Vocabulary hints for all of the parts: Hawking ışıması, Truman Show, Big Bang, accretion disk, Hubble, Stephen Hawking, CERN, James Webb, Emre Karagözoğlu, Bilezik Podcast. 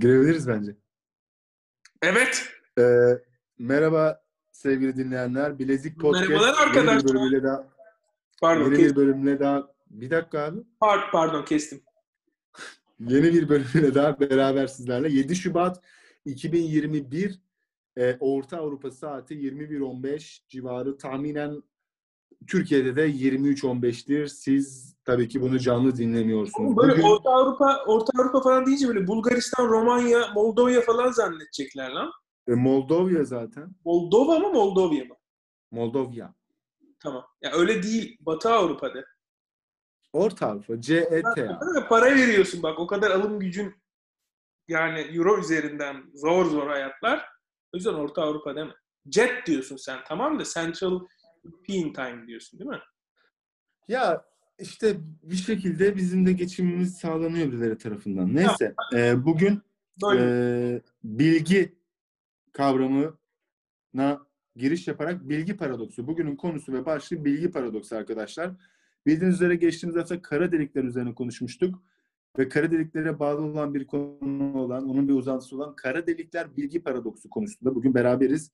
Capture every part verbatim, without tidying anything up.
Girebiliriz bence. Evet. Ee, merhaba sevgili dinleyenler. Bilezik Podcast. Merhabalar arkadaşlar. Yeni bir daha, pardon. Yeni kestim. bir bölümle daha... Bir dakika abi. Pardon, pardon kestim. Yeni bir bölümle daha beraber sizlerle. yedi Şubat iki bin yirmi bir e, Orta Avrupa saati yirmi bir on beş civarı. Tahminen Türkiye'de de yirmi üç on beş'tir. Siz tabii ki bunu canlı dinlemiyorsunuz. Böyle bugün... Orta Avrupa, Orta Avrupa falan deyince böyle Bulgaristan, Romanya, Moldova falan zannedecekler lan. E, Moldova zaten. Moldova mı, Moldova mı? Moldova. Tamam. Ya öyle değil. Batı Avrupa'da. Orta Avrupa. C E T A. Para veriyorsun bak. O kadar alım gücün yani euro üzerinden zor zor hayatlar. O yüzden Orta Avrupa deme. Jet diyorsun sen. Tamam da Central European Time diyorsun değil mi? Ya işte bir şekilde bizim de geçimimiz sağlanıyor birileri tarafından. Neyse. E, bugün e, bilgi kavramına giriş yaparak bilgi paradoksu. Bugünün konusu ve başlığı bilgi paradoksu arkadaşlar. Bildiğiniz üzere geçtiğimiz hafta kara delikler üzerine konuşmuştuk. Ve kara deliklere bağlı olan bir konu olan, onun bir uzantısı olan kara delikler bilgi paradoksu konusunda bugün beraberiz.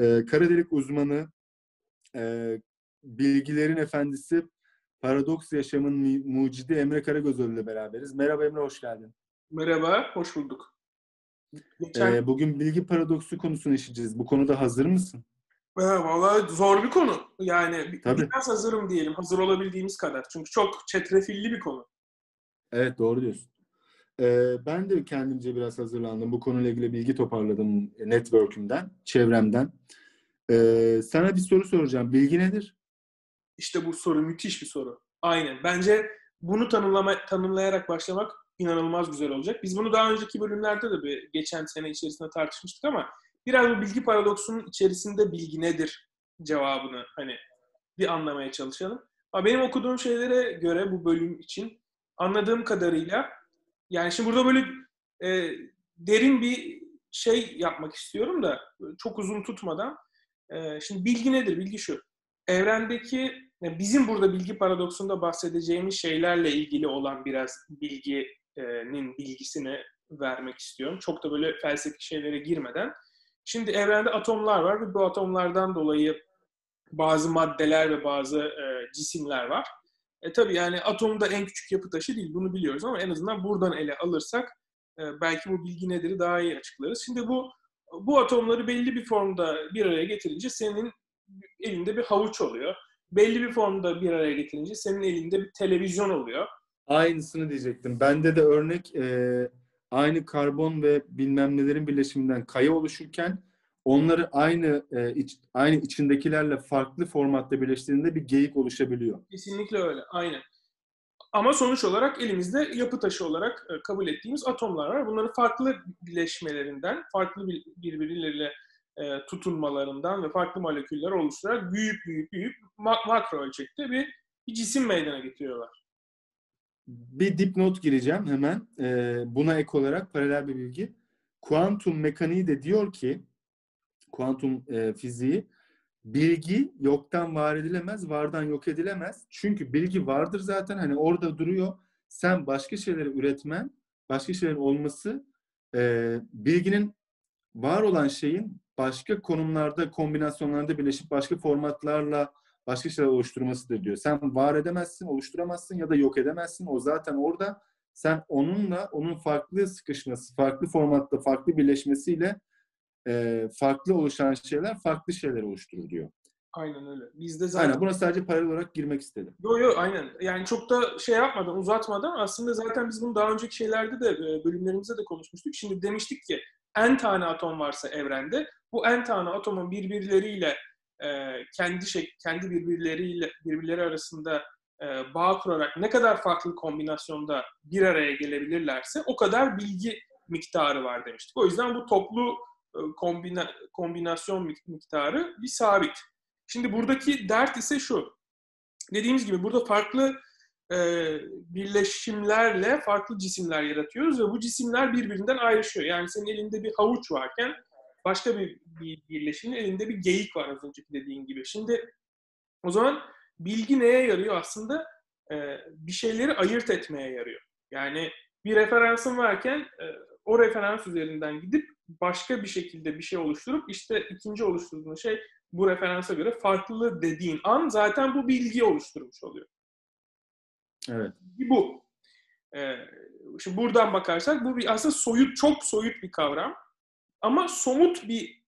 Ee, kara delik uzmanı, e, bilgilerin efendisi, paradoks yaşamın mucidi Emre Karagözoğlu ile beraberiz. Merhaba Emre, hoş geldin. Merhaba, hoş bulduk. Geçen... Ee, bugün bilgi paradoksu konusunu işleyeceğiz. Bu konuda hazır mısın? Vallahi zor bir konu. Yani tabii. Biraz hazırım diyelim. Hazır olabildiğimiz kadar. Çünkü çok çetrefilli bir konu. Evet, doğru diyorsun. Ee, ben de kendimce biraz hazırlandım. Bu konuyla ilgili bilgi toparladım network'ümden, çevremden. Ee, sana bir soru soracağım. Bilgi nedir? İşte bu soru müthiş bir soru. Aynen. Bence bunu tanımlama, tanımlayarak başlamak inanılmaz güzel olacak. Biz bunu daha önceki bölümlerde de bir, geçen sene içerisinde tartışmıştık ama biraz bu bilgi paradoksunun içerisinde bilgi nedir cevabını hani bir anlamaya çalışalım. Ama benim okuduğum şeylere göre bu bölüm için anladığım kadarıyla yani şimdi burada böyle e, derin bir şey yapmak istiyorum da çok uzun tutmadan e, şimdi bilgi nedir? Bilgi şu. Evrendeki yani bizim burada bilgi paradoksunda bahsedeceğimiz şeylerle ilgili olan biraz bilginin bilgisini vermek istiyorum. Çok da böyle felsefi şeylere girmeden. Şimdi evrende atomlar var ve bu atomlardan dolayı bazı maddeler ve bazı e, cisimler var. E tabii yani atom da en küçük yapı taşı değil, bunu biliyoruz ama en azından buradan ele alırsak e, belki bu bilgi nedir'i daha iyi açıklarız. Şimdi bu bu atomları belli bir formda bir araya getirince senin elinde bir havuç oluyor. Belli bir formda bir araya getirince senin elinde bir televizyon oluyor. Aynısını diyecektim. Bende de örnek... E... Aynı karbon ve bilmem nelerin birleşiminden kaya oluşurken onları aynı e, iç, aynı içindekilerle farklı formatta birleştirdiğinde bir geyik oluşabiliyor. Kesinlikle öyle. Aynen. Ama sonuç olarak elimizde yapı taşı olarak e, kabul ettiğimiz atomlar var. Bunların farklı birleşmelerinden, farklı bir, birbirleriyle e, tutunmalarından ve farklı moleküller oluşturarak büyük büyük büyük mak- makro ölçekte bir, bir cisim meydana getiriyorlar. Bir dipnot gireceğim hemen. Ee, buna ek olarak paralel bir bilgi. Kuantum mekaniği de diyor ki, kuantum e, fiziği, bilgi yoktan var edilemez, vardan yok edilemez. Çünkü bilgi vardır zaten. Hani orada duruyor. Sen başka şeyleri üretmen, başka şeylerin olması, e, bilginin var olan şeyin başka konumlarda, kombinasyonlarda birleşip başka formatlarla başka şeyler oluşturmasıdır diyor. Sen var edemezsin, oluşturamazsın ya da yok edemezsin. O zaten orada. Sen onunla, onun farklı sıkışması, farklı formatta, farklı birleşmesiyle e, farklı oluşan şeyler, farklı şeyler oluşturur diyor. Aynen öyle. Biz de zaten... Aynen. Buna sadece paralel olarak girmek istedim. Yok yok, aynen. Yani çok da şey yapmadan, uzatmadan aslında zaten biz bunu daha önceki şeylerde de, bölümlerimizde de konuşmuştuk. Şimdi demiştik ki en tane atom varsa evrende, bu en tane atomun birbirleriyle kendi şey, kendi birbirleriyle birbirleri arasında e, bağ kurarak ne kadar farklı kombinasyonda bir araya gelebilirlerse o kadar bilgi miktarı var demiştik. O yüzden bu toplu e, kombina, kombinasyon miktarı bir sabit. Şimdi buradaki dert ise şu. Dediğimiz gibi burada farklı e, birleşimlerle farklı cisimler yaratıyoruz ve bu cisimler birbirinden ayrışıyor. Yani senin elinde bir havuç varken başka bir, bir birleşimin elinde bir geyik var az önceki dediğin gibi. Şimdi o zaman bilgi neye yarıyor aslında? Ee, bir şeyleri ayırt etmeye yarıyor. Yani bir referansın varken e, o referans üzerinden gidip başka bir şekilde bir şey oluşturup işte ikinci oluşturduğun şey bu referansa göre farklı dediğin an zaten bu bilgiyi oluşturmuş oluyor. Evet. Bu. Ee, şimdi buradan bakarsak bu bir aslında soyut, çok soyut bir kavram. Ama somut bir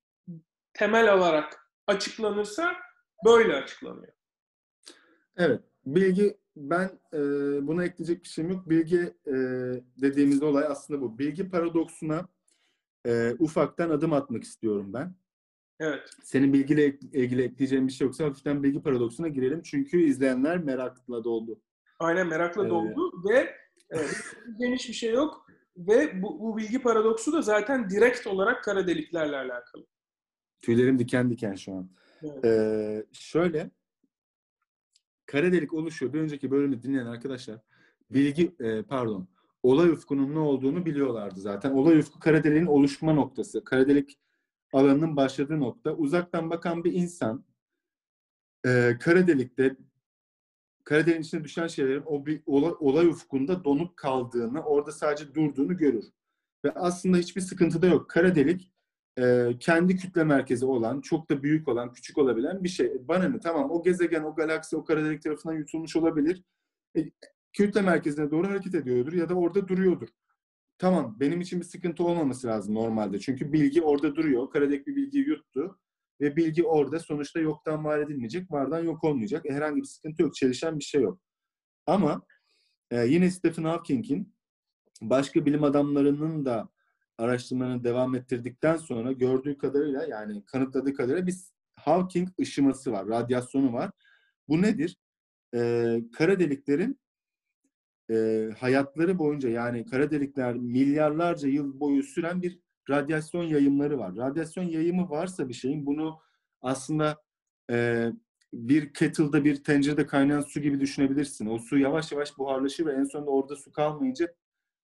temel alarak açıklanırsa böyle açıklanıyor. Evet. Bilgi, ben e, buna ekleyecek bir şeyim yok. Bilgi e, dediğimiz olay aslında bu. Bilgi paradoksuna e, ufaktan adım atmak istiyorum ben. Evet. Senin bilgiyle ilgili ekleyeceğim bir şey yoksa hafiften bilgi paradoksuna girelim. Çünkü izleyenler merakla doldu. Aynen, merakla ee... doldu ve evet, geniş bir şey yok. Ve bu, bu bilgi paradoksu da zaten direkt olarak kara deliklerle alakalı. Tüylerim diken diken şu an. Evet. Ee, şöyle, kara delik oluşuyor. Bir önceki bölümü dinleyen arkadaşlar bilgi, e, pardon, olay ufkunun ne olduğunu biliyorlardı zaten. Olay ufku kara deliğin oluşma noktası. Kara delik alanının başladığı nokta. Uzaktan bakan bir insan e, kara delikte, kara deliğin içine düşen şeylerin o bir olay, olay ufkunda donup kaldığını, orada sadece durduğunu görür. Ve aslında hiçbir sıkıntı da yok. Kara delik e, kendi kütle merkezi olan, çok da büyük olan, küçük olabilen bir şey. Bana ne? Tamam, o gezegen, o galaksi, o kara delik tarafından yutulmuş olabilir. E, kütle merkezine doğru hareket ediyordur ya da orada duruyordur. Tamam, benim için bir sıkıntı olmaması lazım normalde. Çünkü bilgi orada duruyor. Kara delik bir bilgiyi yuttu. Ve bilgi orada sonuçta yoktan var edilmeyecek, vardan yok olmayacak. Herhangi bir sıkıntı yok, çelişen bir şey yok. Ama e, yine Stephen Hawking'in başka bilim adamlarının da araştırmalarını devam ettirdikten sonra gördüğü kadarıyla, yani kanıtladığı kadarıyla bir Hawking ışıması var, radyasyonu var. Bu nedir? E, kara deliklerin e, hayatları boyunca, yani kara delikler milyarlarca yıl boyu süren bir radyasyon yayımları var. Radyasyon yayımı varsa bir şeyin, bunu aslında e, bir kettle'da, bir tencerede kaynayan su gibi düşünebilirsin. O su yavaş yavaş buharlaşır ve en sonunda orada su kalmayınca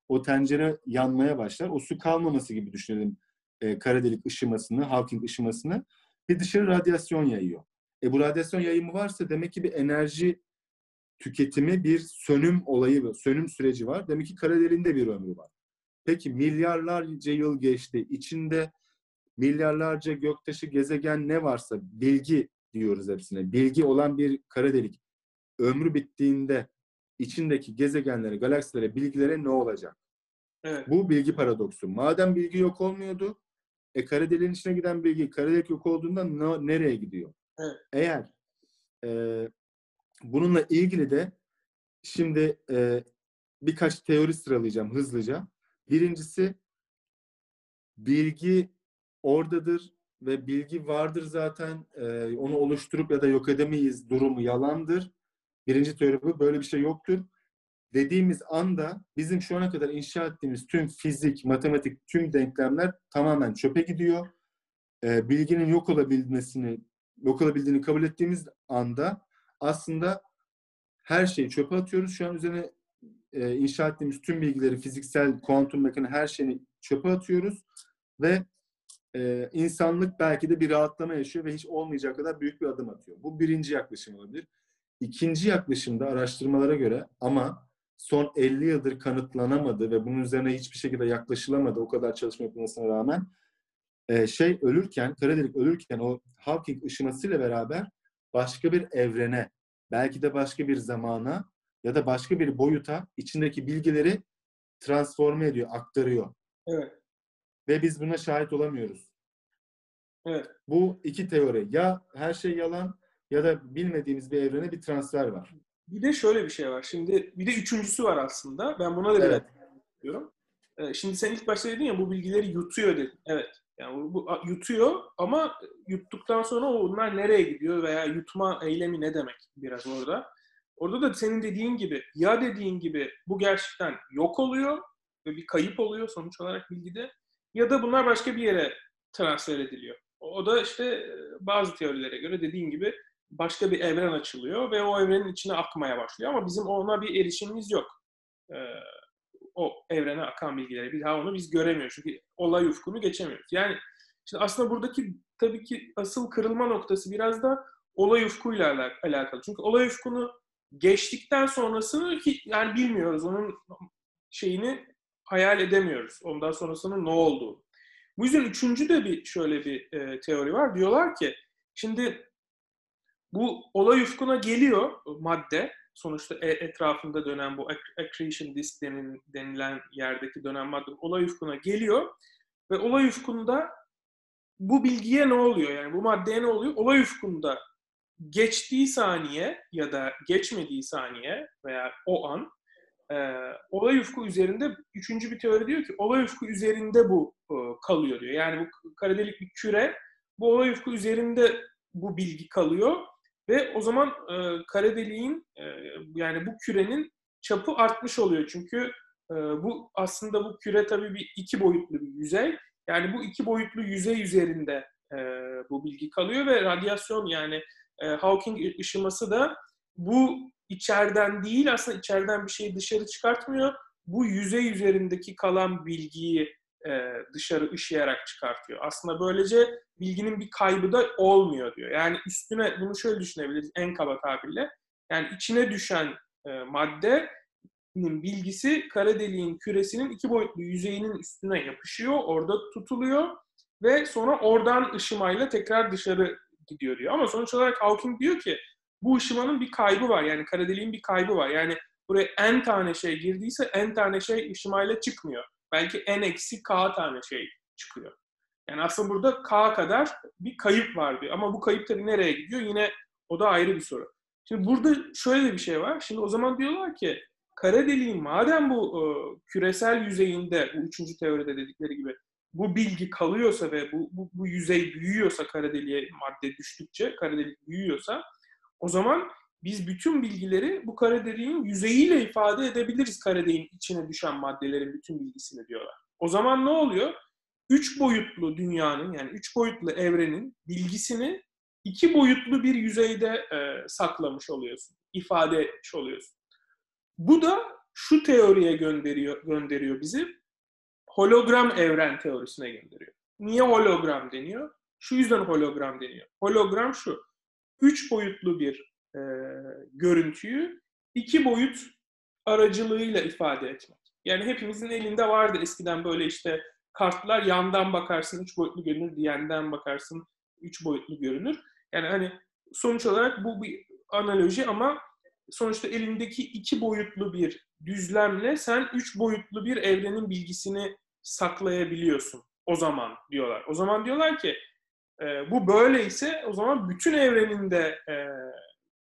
o tencere yanmaya başlar. O su kalmaması gibi düşünelim e, kara delik ışımasını, Hawking ışımasını. Ve dışarı radyasyon yayıyor. E, bu radyasyon yayımı varsa demek ki bir enerji tüketimi, bir sönüm olayı, sönüm süreci var. Demek ki kara deliğin de bir ömrü var. Peki milyarlarca yıl geçti. İçinde milyarlarca göktaşı, gezegen ne varsa bilgi diyoruz hepsine. Bilgi olan bir kara delik ömrü bittiğinde içindeki gezegenlere, galaksilere, bilgilere ne olacak? Evet. Bu bilgi paradoksu. Madem bilgi yok olmuyordu, e, kara deliğin içine giden bilgi kara delik yok olduğunda no, nereye gidiyor? Evet. Eğer e, bununla ilgili de şimdi e, birkaç teori sıralayacağım hızlıca. Birincisi, bilgi oradadır ve bilgi vardır zaten. Ee, onu oluşturup ya da yok edemeyiz durumu yalandır. Birinci teori bu. Böyle bir şey yoktur. Dediğimiz anda bizim şu ana kadar inşa ettiğimiz tüm fizik, matematik, tüm denklemler tamamen çöpe gidiyor. Ee, bilginin yok olabilmesini, yok olabildiğini kabul ettiğimiz anda aslında her şeyi çöpe atıyoruz. Şu an üzerine inşa ettiğimiz tüm bilgileri, fiziksel, kuantum mekaniği, her şeyini çöpe atıyoruz ve e, insanlık belki de bir rahatlama yaşıyor ve hiç olmayacak kadar büyük bir adım atıyor. Bu birinci yaklaşım olabilir. İkinci yaklaşımda araştırmalara göre ama son elli yıldır kanıtlanamadı ve bunun üzerine hiçbir şekilde yaklaşılamadı o kadar çalışma yapılmasına rağmen. E, şey ölürken, kara delik ölürken o Hawking ışımasıyla beraber başka bir evrene, belki de başka bir zamana ya da başka bir boyuta içindeki bilgileri transforme ediyor, aktarıyor. Evet. Ve biz buna şahit olamıyoruz. Evet. Bu iki teori. Ya her şey yalan ya da bilmediğimiz bir evrene bir transfer var. Bir de şöyle bir şey var. Şimdi bir de üçüncüsü var aslında. Ben buna da evet. Biraz diyorum. Şimdi sen ilk başta dedin ya, bu bilgileri yutuyor dedin. Evet. Yani bu yutuyor ama yuttuktan sonra onlar nereye gidiyor veya yutma eylemi ne demek biraz orada? Orada da senin dediğin gibi, ya dediğin gibi bu gerçekten yok oluyor ve bir kayıp oluyor sonuç olarak bilgide, ya da bunlar başka bir yere transfer ediliyor. O da işte bazı teorilere göre dediğin gibi başka bir evren açılıyor ve o evrenin içine akmaya başlıyor ama bizim ona bir erişimimiz yok. Ee, o evrene akan bilgileri, bir daha onu biz göremiyoruz çünkü olay ufkunu geçemiyoruz. Yani işte aslında buradaki tabii ki asıl kırılma noktası biraz da olay ufkuyla alak- alakalı. Çünkü olay ufkunu geçtikten sonrasını ki yani bilmiyoruz, onun şeyini hayal edemiyoruz. Ondan sonrasının ne olduğu. Bu yüzden üçüncü de bir şöyle bir e, teori var. Diyorlar ki şimdi bu olay ufkuna geliyor madde. Sonuçta etrafında dönen bu accretion disk denilen yerdeki dönen madde olay ufkuna geliyor ve olay ufkunda bu bilgiye ne oluyor? Yani bu maddeye ne oluyor? Olay ufkunda geçtiği saniye ya da geçmediği saniye veya o an e, olay ufku üzerinde üçüncü bir teori diyor ki olay ufku üzerinde bu e, kalıyor diyor. Yani bu kara delik bir küre, bu olay ufku üzerinde bu bilgi kalıyor. Ve o zaman e, kara deliğin e, yani bu kürenin çapı artmış oluyor. Çünkü e, bu aslında bu küre tabii bir iki boyutlu bir yüzey. Yani bu iki boyutlu yüzey üzerinde e, bu bilgi kalıyor ve radyasyon yani e, Hawking ışıması da bu içeriden değil aslında içeriden bir şeyi dışarı çıkartmıyor. Bu yüzey üzerindeki kalan bilgiyi e, dışarı ışıyarak çıkartıyor. Aslında böylece bilginin bir kaybı da olmuyor diyor. Yani üstüne bunu şöyle düşünebiliriz en kaba tabirle. Yani içine düşen e, maddenin bilgisi kara deliğin küresinin iki boyutlu yüzeyinin üstüne yapışıyor. Orada tutuluyor ve sonra oradan ışımayla tekrar dışarı gidiyor diyor. Ama sonuç olarak Hawking diyor ki bu ışımanın bir kaybı var. Yani kara deliğin bir kaybı var. Yani buraya en tane şey girdiyse en tane şey ışımayla çıkmıyor. Belki en eksi k tane şey çıkıyor. Yani aslında burada k kadar bir kayıp var diyor. Ama bu kayıp tabii nereye gidiyor? Yine o da ayrı bir soru. Şimdi burada şöyle bir şey var. Şimdi o zaman diyorlar ki kara deliğin madem bu e, küresel yüzeyinde, bu üçüncü teoride dedikleri gibi bu bilgi kalıyorsa ve bu, bu, bu yüzey büyüyorsa kara deliğe madde düştükçe, kara delik büyüyorsa o zaman biz bütün bilgileri bu kara deliğin yüzeyiyle ifade edebiliriz. Kara deliğin içine düşen maddelerin bütün bilgisini diyorlar. O zaman ne oluyor? Üç boyutlu dünyanın yani üç boyutlu evrenin bilgisini iki boyutlu bir yüzeyde e, saklamış oluyorsun, ifade etmiş oluyorsun. Bu da şu teoriye gönderiyor, gönderiyor bizi, hologram evren teorisine gönderiyor. Niye hologram deniyor? Şu yüzden hologram deniyor. Hologram şu, üç boyutlu bir e, görüntüyü iki boyut aracılığıyla ifade etmek. Yani hepimizin elinde vardı eskiden böyle işte kartlar yandan bakarsın, üç boyutlu görünür, diyenden bakarsın, üç boyutlu görünür. Yani hani sonuç olarak bu bir analoji ama sonuçta elindeki iki boyutlu bir düzlemle sen üç boyutlu bir evrenin bilgisini saklayabiliyorsun o zaman diyorlar. O zaman diyorlar ki e, bu böyleyse o zaman bütün evrenin de e,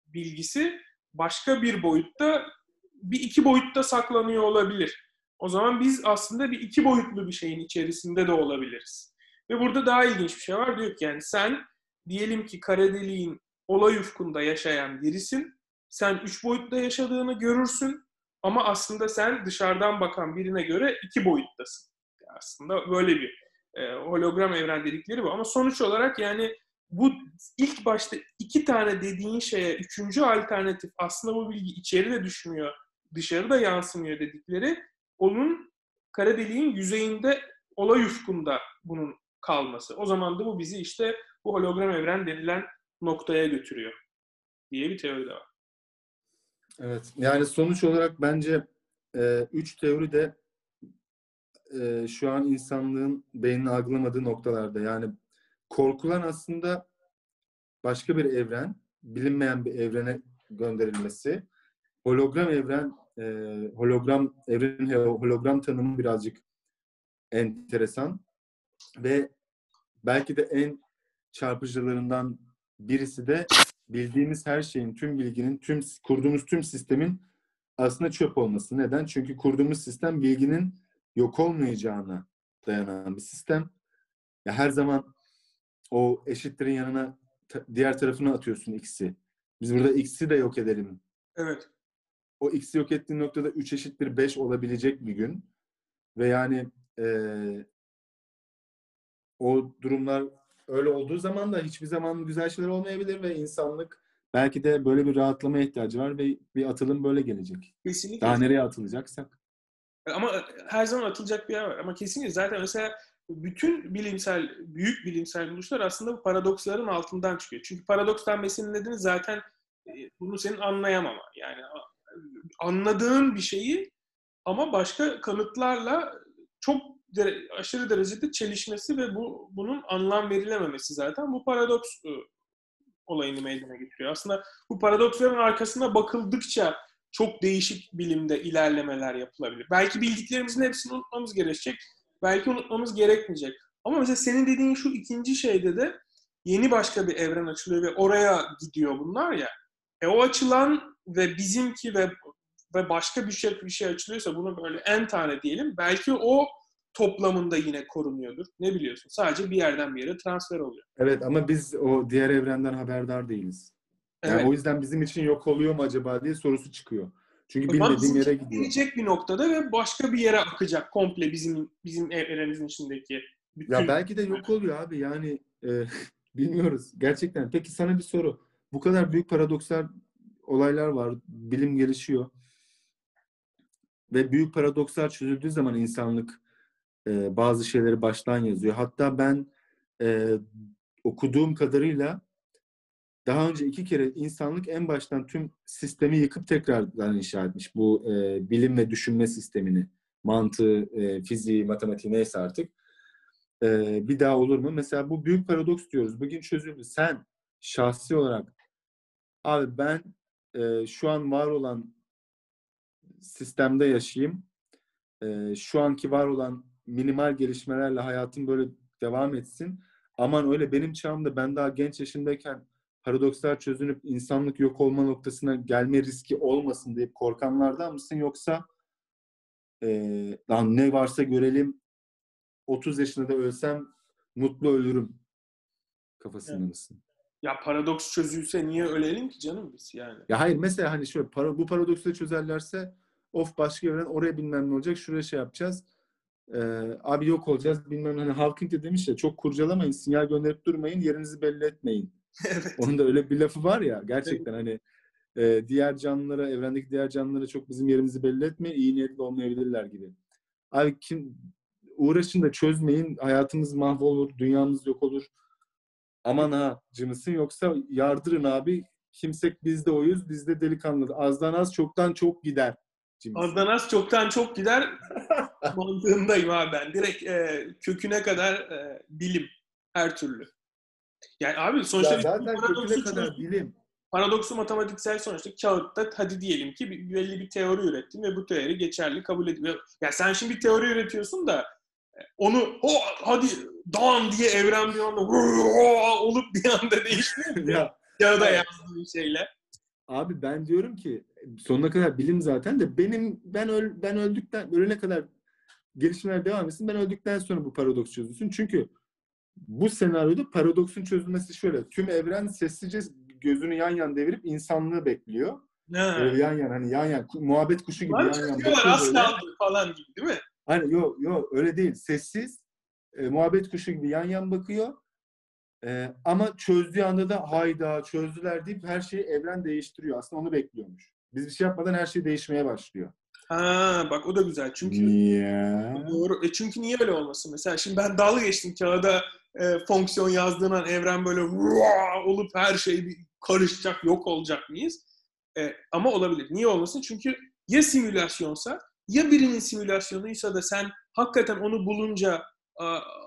bilgisi başka bir boyutta, bir iki boyutta saklanıyor olabilir. O zaman biz aslında bir iki boyutlu bir şeyin içerisinde de olabiliriz. Ve burada daha ilginç bir şey var. Diyor ki yani sen diyelim ki kara deliğin olay ufkunda yaşayan birisin. Sen üç boyutta yaşadığını görürsün ama aslında sen dışarıdan bakan birine göre iki boyuttasın. Aslında böyle bir e, hologram evren dedikleri bu. Ama sonuç olarak yani bu ilk başta iki tane dediğin şeye üçüncü alternatif aslında bu bilgi içeri de düşmüyor, dışarı da yansımıyor dedikleri onun kara deliğin yüzeyinde, olay ufkunda bunun kalması. O zaman da bu bizi işte bu hologram evren denilen noktaya götürüyor diye bir teori de var. Evet, yani sonuç olarak bence e, üç teori de e, şu an insanlığın beynini algılamadığı noktalarda. Yani korkulan aslında başka bir evren, bilinmeyen bir evrene gönderilmesi. Hologram evren E, hologram evrenin hologram tanımı birazcık enteresan ve belki de en çarpıcılarından birisi de bildiğimiz her şeyin, tüm bilginin, tüm kurduğumuz tüm sistemin aslında çöp olması. Neden? Çünkü kurduğumuz sistem bilginin yok olmayacağına dayanan bir sistem. Ya her zaman o eşitlerin yanına ta, diğer tarafına atıyorsun x'i. Biz burada x'i de yok edelim. Evet. O x'i yok ettiğin noktada üç eşittir beş olabilecek bir gün. Ve yani e, o durumlar öyle olduğu zaman da hiçbir zaman güzel şeyler olmayabilir ve insanlık belki de böyle bir rahatlamaya ihtiyacı var ve bir atılım böyle gelecek. Kesinlikle. Daha nereye atılacaksak. Ama her zaman atılacak bir yer var. Ama kesinlikle zaten mesela bütün bilimsel, büyük bilimsel buluşlar aslında bu paradoksların altından çıkıyor. Çünkü paradokstan besinlediniz zaten bunu senin anlayamama. Yani anladığın bir şeyi ama başka kanıtlarla çok dere, aşırı derecede çelişmesi ve bu bunun anlam verilememesi zaten bu paradoks olayını meydana getiriyor. Aslında bu paradoksların arkasına bakıldıkça çok değişik bilimde ilerlemeler yapılabilir. Belki bildiklerimizin hepsini unutmamız gerekecek, belki unutmamız gerekmeyecek. Ama mesela senin dediğin şu ikinci şeyde de yeni başka bir evren açılıyor ve oraya gidiyor bunlar ya. E o açılan ve bizimki ve ve başka bir şey bir şey açılıyorsa bunu böyle en tane diyelim. Belki o toplamında yine korunuyordur. Ne biliyorsun? Sadece bir yerden bir yere transfer oluyor. Evet ama biz o diğer evrenden haberdar değiliz. Yani evet. O yüzden bizim için yok oluyor mu acaba diye sorusu çıkıyor. Çünkü bilmediğim yere gidiyor. Gidecek bir noktada ve başka bir yere akacak komple bizim bizim evrenimizin içindeki. Bütün... Ya belki de yok oluyor abi yani e, bilmiyoruz gerçekten. Peki sana bir soru. Bu kadar büyük paradoksal olaylar var. Bilim gelişiyor. Ve büyük paradokslar çözüldüğü zaman insanlık e, bazı şeyleri baştan yazıyor. Hatta ben e, okuduğum kadarıyla daha önce iki kere insanlık en baştan tüm sistemi yıkıp tekrardan inşa etmiş. Bu e, bilim ve düşünme sistemini, mantığı, e, fiziği, matematiği neyse artık. E, bir daha olur mu? Mesela bu büyük paradoks diyoruz. Bugün çözüldü. Sen şahsi olarak abi ben e, şu an var olan sistemde yaşayayım. E, şu anki var olan minimal gelişmelerle hayatım böyle devam etsin. Aman öyle benim çağımda ben daha genç yaşındayken paradokslar çözünüp insanlık yok olma noktasına gelme riski olmasın deyip korkanlardan mısın? Yoksa e, lan ne varsa görelim otuz yaşında da ölsem mutlu ölürüm kafasında evet. Mısın? Ya paradoks çözülse niye ölelim ki canım biz yani? Ya hayır mesela hani şöyle para, bu paradoksu çözerlerse of başka evren oraya bilmem ne olacak şuraya şey yapacağız. Ee, abi yok olacağız bilmem hani Hawking de demiş ya çok kurcalamayın sinyal gönderip durmayın yerinizi belli etmeyin. Evet. Onun da öyle bir lafı var ya gerçekten hani e, diğer canlılara evrendeki diğer canlılara çok bizim yerimizi belli etmeyin iyi niyetli olmayabilirler gibi. Abi kim uğraşın da çözmeyin hayatımız mahvolur dünyamız yok olur. Aman ha cımısın yoksa yardırın abi kimsek bizde oyuz bizde delikanlı azdan az çoktan çok gider cimsin. Azdan az çoktan çok gider mantığındayım abi ben direkt e, köküne kadar e, bilim her türlü yani abi sonuçta ya zaten köküne kadar bilim paradoksu matematiksel sonuçta kağıtta hadi diyelim ki belli bir teori ürettin ve bu teori geçerli kabul ediliyor ya sen şimdi bir teori üretiyorsun da onu o hadi dağın diye evren bir anda olup bir anda değişmiyor ya. Ya da yazdığın şeyle. Abi ben diyorum ki sonuna kadar bilim zaten de benim ben öl, ben öldükten ölene kadar gelişmeler devam etsin. Ben öldükten sonra bu paradoks çözülsün. Çünkü bu senaryoda paradoksun çözülmesi şöyle. Tüm evren sessizce gözünü yan yan devirip insanlığı bekliyor. Ee, yan yan hani yan yan muhabbet kuşu gibi yan yan. Aslan falan gibi değil mi? Hani yok yok öyle değil. Sessiz e, muhabbet kuşu gibi yan yan bakıyor. E, ama çözdüğü anda da hayda çözdüler deyip her şeyi evren değiştiriyor. Aslında onu bekliyormuş. Biz bir şey yapmadan her şey değişmeye başlıyor. Ha bak o da güzel. Çünkü yeah. Doğru. E, çünkü niye öyle olmasın? Mesela şimdi ben dalga geçtim kağıda e, fonksiyon yazdığın an evren böyle vaa, olup her şey bir karışacak, yok olacak mıyız? E, ama olabilir. Niye olmasın? Çünkü ya simülasyonsa ya birinin simülasyonuysa da sen hakikaten onu bulunca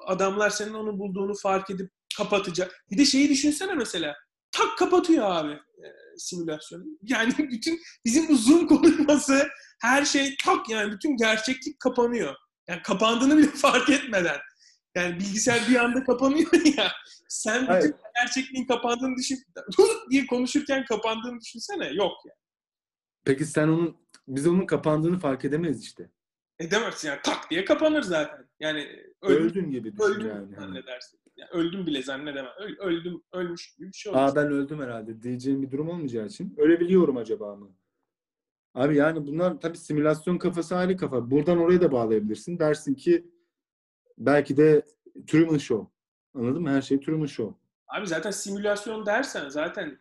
adamlar senin onu bulduğunu fark edip kapatacak. Bir de şeyi düşünsene mesela. Tak kapatıyor abi e, simülasyonu. Yani bütün bizim bu Zoom konuşması her şey tak yani bütün gerçeklik kapanıyor. Yani kapandığını bile fark etmeden. Yani bilgisayar bir anda kapanıyor ya. Sen bütün hayır. Gerçekliğin kapandığını düşün diye konuşurken kapandığını düşünsene. Yok yani. Peki sen onun biz onun kapandığını fark edemeyiz işte. Edemezsin yani tak diye kapanır zaten. Yani öldüm, öldün gibi düşün öldüm yani. Zannedersin. Yani öldüm bile zannedemem. Öl, öldüm, ölmüş gibi bir şey olmuş. Aa ben öldüm herhalde diyeceğim bir durum olmayacağı için. Ölebiliyorum acaba mı? Abi yani bunlar tabii simülasyon kafası ayrı kafa. Buradan oraya da bağlayabilirsin. Dersin ki belki de Truman Show. Anladın mı? Her şey Truman Show. Abi zaten simülasyon dersen zaten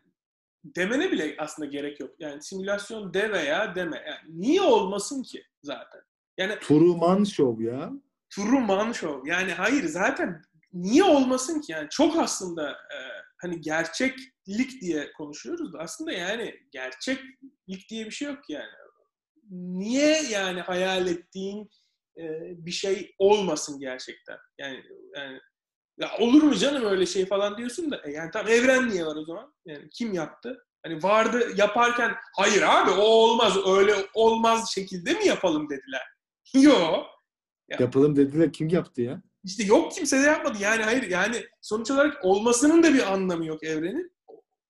demene bile aslında gerek yok. Yani simülasyon de veya deme. Yani niye olmasın ki zaten? Yani Truman Show ya. Truman Show. Yani hayır zaten niye olmasın ki? Yani çok aslında e, hani gerçeklik diye konuşuyoruz da aslında yani gerçeklik diye bir şey yok yani. niye yani hayal ettiğin e, bir şey olmasın gerçekten? Yani, yani ya olur mu canım öyle şey falan diyorsun da e, yani tam evren niye var o zaman? Yani kim yaptı? Hani vardı yaparken hayır abi o olmaz öyle olmaz şekilde mi yapalım dediler? Yok. Ya. Yapalım dediler kim yaptı ya? İşte yok kimse de yapmadı. Yani hayır yani sonuç olarak olmasının da bir anlamı yok evrenin.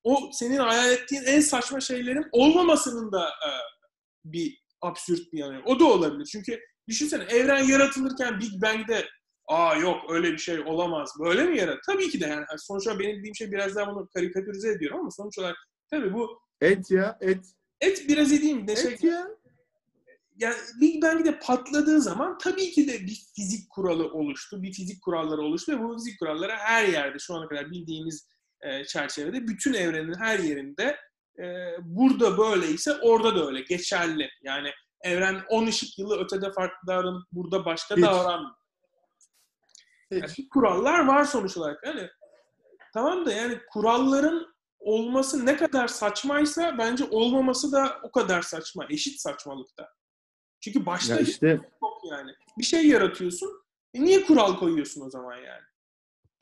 O senin hayal ettiğin en saçma şeylerin olmamasının da e, bir absürt bir yanı yok. O da olabilir. Çünkü düşünsene evren yaratılırken Big Bang'de aa yok öyle bir şey olamaz. Böyle mi yaratılır? Tabii ki de yani sonuç olarak benim dediğim şey biraz daha bunu karikatürize ediyorum ama sonuç olarak tabii bu et ya et. Et biraz edeyim de şey ya. Yani Big Bang'de patladığı zaman tabii ki de bir fizik kuralı oluştu. Bir fizik kuralları oluştu ve bu fizik kuralları her yerde şu ana kadar bildiğimiz e, çerçevede bütün evrenin her yerinde e, burada böyleyse orada da öyle geçerli. Yani evren on ışık yılı ötede farklı davranıp burada başka hiç davranmıyor. Yani hiç. Kurallar var sonuç olarak. Yani, tamam da yani kuralların olması ne kadar saçmaysa bence olmaması da o kadar saçma. Eşit saçmalıkta. Çünkü başta ya işte, yok yani. Bir şey yaratıyorsun. E niye kural koyuyorsun o zaman yani?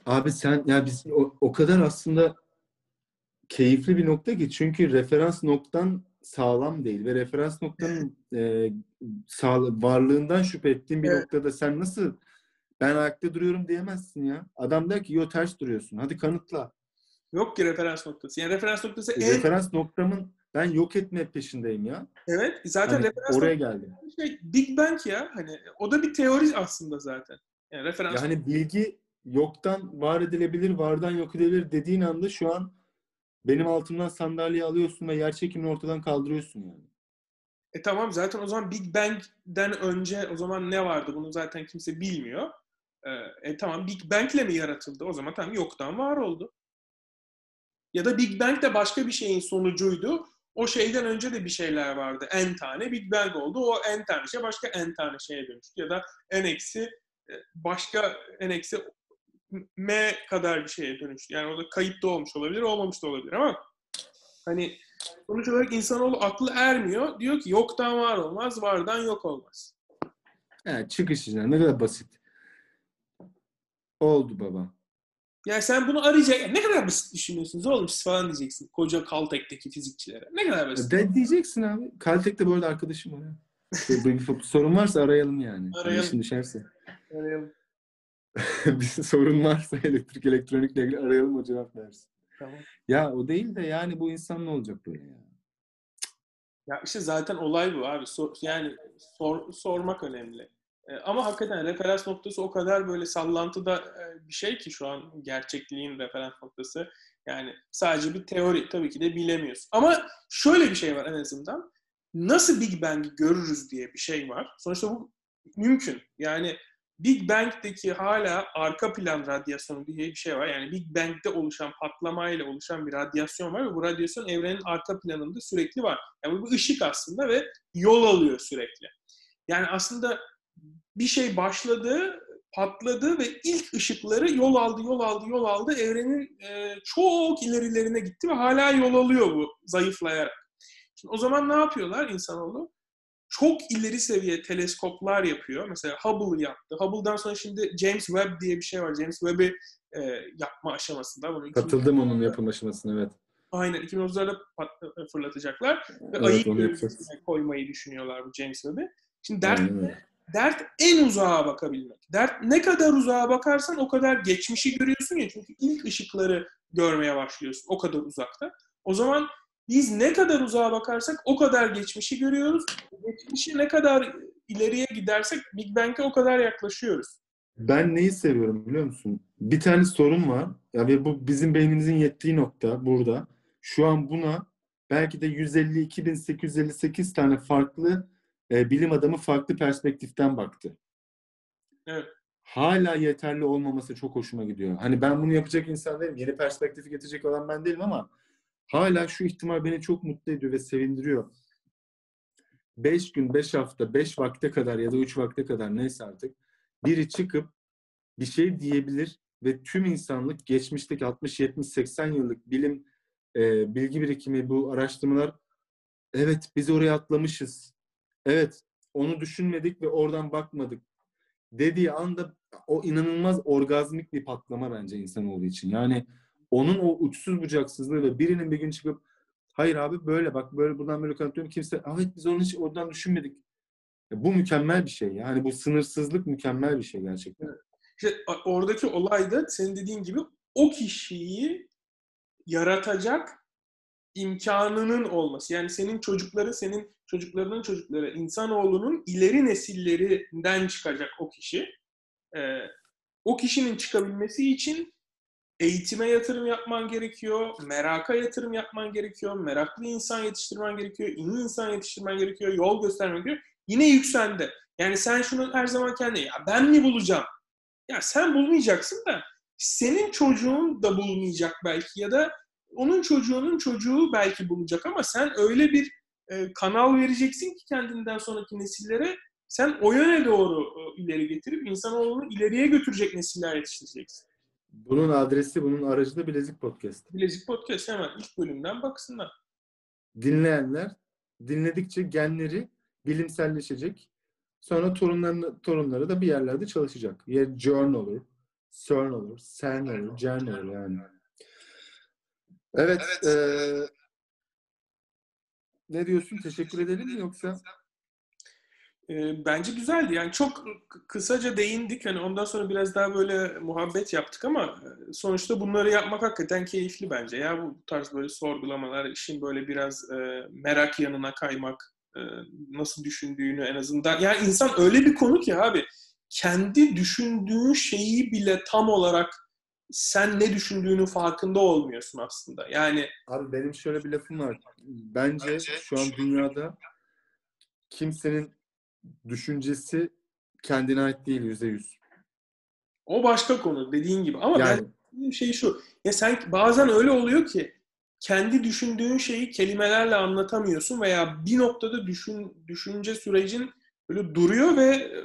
Abi sen ya biz o, o kadar aslında keyifli bir nokta ki çünkü referans noktan sağlam değil ve referans noktanın e, sağ, varlığından şüphe ettiğin bir evet. noktada sen nasıl ben ayakta duruyorum diyemezsin ya. Adam der ki yo ters duruyorsun. Hadi kanıtla. Yok ki referans noktası. Yani referans noktası e, en... Referans noktamın ben yok etme peşindeyim ya. Evet. Zaten hani referans oraya geldi. Şey, Big Bang ya. Hani o da bir teori aslında zaten. Yani referans yani noktası. Bilgi yoktan var edilebilir, vardan yok edilebilir dediğin anda şu an benim altımdan sandalyeyi alıyorsun ve yer çekimini ortadan kaldırıyorsun yani. E tamam zaten o zaman Big Bang'den önce o zaman ne vardı? Bunu zaten kimse bilmiyor. E, e tamam Big Bang'le mi yaratıldı? O zaman tamam yoktan var oldu. Ya da Big Bang de başka bir şeyin sonucuydu. O şeyden önce de bir şeyler vardı. En tane Big Bang oldu. O en tane şey başka en tane şeye dönüştü. Ya da en eksi başka en eksi m kadar bir şeye dönüştü. Yani orada kayıp da olmuş olabilir, olmamış da olabilir ama hani sonuç olarak insanoğlu aklı ermiyor. Diyor ki yoktan var olmaz, vardan yok olmaz. Evet, çıkış yani ne kadar basit. Oldu baba. Yani sen bunu arayacak... Ne kadar basit düşünüyorsunuz oğlum siz falan diyeceksin. Koca Caltech'teki fizikçilere. Ne kadar basit. De diyeceksin abi. Caltech'te bu arada arkadaşım var. Bir sorun varsa arayalım yani. Arayalım. İşin düşerse. Arayalım. Bir sorun varsa elektrik, elektronikle ilgili arayalım o cevap versin. Tamam. Ya o değil de yani bu insan ne olacak böyle ya? Ya işte zaten olay bu abi. Sor, yani sor, sormak önemli. Ama hakikaten referans noktası o kadar böyle sallantıda bir şey ki şu an gerçekliğin referans noktası. Yani sadece bir teori tabii ki de bilemiyoruz. Ama şöyle bir şey var en azından. Nasıl Big Bang'i görürüz diye bir şey var. Sonuçta bu mümkün. Yani Big Bang'deki hala arka plan radyasyonu diye bir şey var. Yani Big Bang'de oluşan patlamayla oluşan bir radyasyon var ve bu radyasyon evrenin arka planında sürekli var. Yani bu ışık aslında ve yol alıyor sürekli. Yani aslında bir şey başladı, patladı ve ilk ışıkları yol aldı, yol aldı, yol aldı. Evrenin e, çok ilerilerine gitti ve hala yol alıyor bu zayıflayarak. Şimdi o zaman ne yapıyorlar insanoğlu? Çok ileri seviye teleskoplar yapıyor. Mesela Hubble yaptı. Hubble'dan sonra şimdi James Webb diye bir şey var. James Webb'i e, yapma aşamasında. Bunu Katıldım onun yapım aşamasına, evet. Aynen, iki bin otuzlarda pat- fırlatacaklar. Ve evet, ayı bölümüne koymayı düşünüyorlar bu James Webb'i. Şimdi dert ne? Dert en uzağa bakabilmek. Dert ne kadar uzağa bakarsan o kadar geçmişi görüyorsun ya. Çünkü ilk ışıkları görmeye başlıyorsun o kadar uzakta. O zaman biz ne kadar uzağa bakarsak o kadar geçmişi görüyoruz. Geçmişi ne kadar ileriye gidersek Big Bang'e o kadar yaklaşıyoruz. Ben neyi seviyorum biliyor musun? Bir tane sorun var. Ya ve bu bizim beynimizin yettiği nokta burada. Şu an buna belki de yüz elli iki bin sekiz yüz elli sekiz tane farklı bilim adamı farklı perspektiften baktı. Evet. Hala yeterli olmaması çok hoşuma gidiyor. Hani ben bunu yapacak insan değilim. Yeni perspektifi getirecek olan ben değilim ama hala şu ihtimal beni çok mutlu ediyor ve sevindiriyor. Beş gün, beş hafta, beş vakte kadar ya da üç vakte kadar neyse artık biri çıkıp bir şey diyebilir ve tüm insanlık geçmişteki altmış, yetmiş, seksen yıllık bilim e, bilgi birikimi bu araştırmalar evet biz oraya atlamışız. evet onu düşünmedik ve oradan bakmadık dediği anda o inanılmaz orgazmik bir patlama bence insanoğlu için. Yani onun o uçsuz bucaksızlığı ve birinin bir gün çıkıp hayır abi böyle bak böyle buradan böyle kanıtlıyorum. Kimse evet biz onu hiç oradan düşünmedik. Ya, bu mükemmel bir şey. Yani bu sınırsızlık mükemmel bir şey gerçekten. Evet. İşte oradaki olay da senin dediğin gibi o kişiyi yaratacak imkanının olması. Yani senin çocukları, senin çocuklarının çocukları, insanoğlunun ileri nesillerinden çıkacak o kişi. Ee, o kişinin çıkabilmesi için eğitime yatırım yapman gerekiyor, meraka yatırım yapman gerekiyor, meraklı insan yetiştirmen gerekiyor, iyi insan yetiştirmen gerekiyor, yol göstermen gerekiyor. Yine yükseldi. Yani sen şunu her zaman kendine, ya ben mi bulacağım? Ya sen bulmayacaksın da senin çocuğun da bulmayacak belki ya da onun çocuğunun çocuğu belki bulacak ama sen öyle bir e, kanal vereceksin ki kendinden sonraki nesillere sen o yöne doğru e, ileri getirip insanoğlunu ileriye götürecek nesiller yetiştireceksin. Bunun adresi, bunun aracı da Bilezik Podcast. Bilezik Podcast hemen ilk bölümden baksınlar. Dinleyenler dinledikçe genleri bilimselleşecek. Sonra torunları, torunları da bir yerlerde çalışacak. Yer CERN olur, CERN olur, CERN olur, CERN olur yani. Evet. evet. Ee, ne diyorsun? Teşekkür edelim mi yoksa? E, bence güzeldi. Yani çok kısaca değindik. Yani ondan sonra biraz daha böyle muhabbet yaptık ama sonuçta bunları yapmak hakikaten keyifli bence. Ya bu tarz böyle sorgulamalar, işin böyle biraz e, merak yanına kaymak, nasıl düşündüğünü en azından. Yani insan öyle bir konu ki abi kendi düşündüğün şeyi bile tam olarak sen ne düşündüğünün farkında olmuyorsun aslında. Yani abi benim şöyle bir lafım var. Bence, Bence şu an dünyada kimsenin düşüncesi kendine ait değil yüzde yüz. O başka konu dediğin gibi ama yani, ben şey şu. Ya sen bazen öyle oluyor ki kendi düşündüğün şeyi kelimelerle anlatamıyorsun veya bir noktada düşün, düşünce sürecin böyle duruyor ve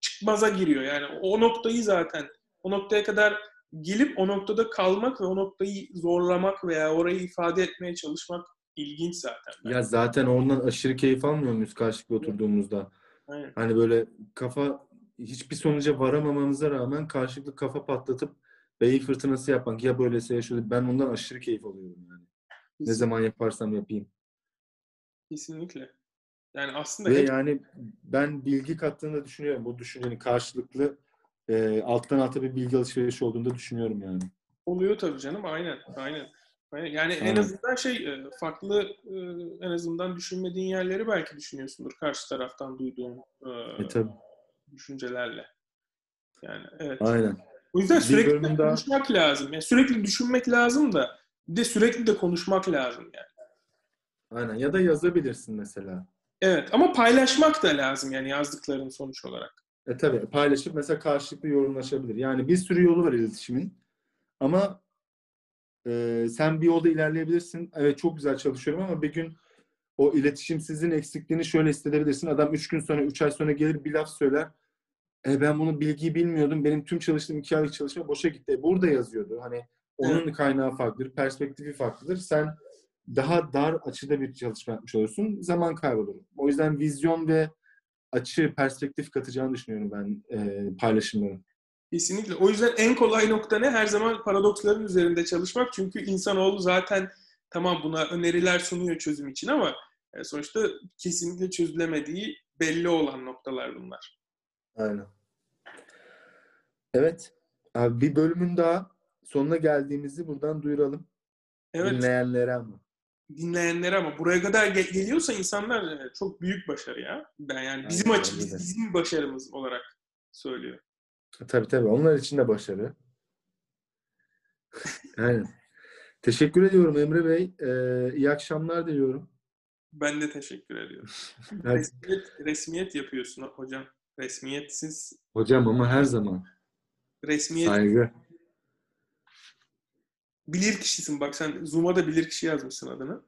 çıkmaza giriyor. Yani o noktayı zaten, o noktaya kadar gelip o noktada kalmak ve o noktayı zorlamak veya orayı ifade etmeye çalışmak ilginç zaten. Ya zaten ondan aşırı keyif almıyor muyuz karşılıklı oturduğumuzda? Aynen. Hani böyle kafa, hiçbir sonuca varamamamıza rağmen karşılıklı kafa patlatıp beyin fırtınası yapmak. Ya böylese ya şöyle. Ben ondan aşırı keyif alıyorum yani. Kesinlikle. Ne zaman yaparsam yapayım. Kesinlikle. Yani aslında... Ve hep... yani ben bilgi kattığını da düşünüyorum. Bu düşüncenin karşılıklı e, alttan alta bir bilgi alışverişi olduğunu da düşünüyorum yani. Oluyor tabii canım. Aynen. Aynen. Aynen. Yani aynen. En azından şey farklı en azından düşünmediğin yerleri belki düşünüyorsundur. Karşı taraftan duyduğun e, e, tabii. düşüncelerle. Yani evet. Aynen. O yüzden sürekli bölümünde... konuşmak lazım. Yani sürekli düşünmek lazım da bir de sürekli de konuşmak lazım yani. Aynen. Ya da yazabilirsin mesela. Evet. Ama paylaşmak da lazım yani yazdıkların sonuç olarak. E tabii. Paylaşıp mesela karşılıklı yorumlaşabilir. Yani bir sürü yolu var iletişimin. Ama e, sen bir yolda ilerleyebilirsin. Evet çok güzel çalışıyorum ama bir gün o iletişimsizliğin eksikliğini şöyle hissedebilirsin. Adam üç gün sonra, üç ay sonra gelir bir laf söyler. E ben bunu bilgiyi bilmiyordum. Benim tüm çalıştığım iki aylık çalışma boşa gitti. E burada yazıyordu. Hani onun kaynağı farklıdır, perspektifi farklıdır. Sen daha dar açıda bir çalışma yapmış olursun. Zaman kaybolur. O yüzden vizyon ve açı, perspektif katacağını düşünüyorum ben e, paylaşımların. Kesinlikle. O yüzden en kolay nokta ne? Her zaman paradoksların üzerinde çalışmak. Çünkü insanoğlu zaten tamam buna öneriler sunuyor çözüm için ama sonuçta kesinlikle çözülemediği belli olan noktalar bunlar. Aynen. Evet. Abi bir bölümün daha sonuna geldiğimizi buradan duyuralım. Evet. Dinleyenlere ama. Dinleyenlere ama. Buraya kadar gel- geliyorsa insanlar çok büyük başarı ya. Ben yani bizim aynen, açımız, aynen. bizim başarımız olarak söylüyor. Tabii tabii. Onlar için de başarı. Aynen. Teşekkür ediyorum Emre Bey. Ee, iyi akşamlar diliyorum. Ben de teşekkür ediyorum. resmiyet, resmiyet yapıyorsun hocam. Resmiyetsiz. Hocam ama her zaman. Resmiyet. Saygı. Bilir kişisin bak sen Zoom'a da bilir kişi yazmışsın adını.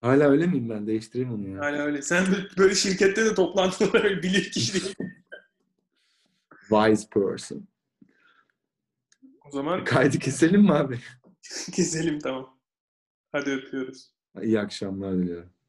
Hala öyle miyim ben? Değiştireyim onu ya. Hala öyle. Sen böyle şirkette de toplantılara öyle bilir kişi değil. Wise person. O zaman. Kaydı keselim mi abi? Keselim tamam. Hadi öpüyoruz. İyi akşamlar diliyorum.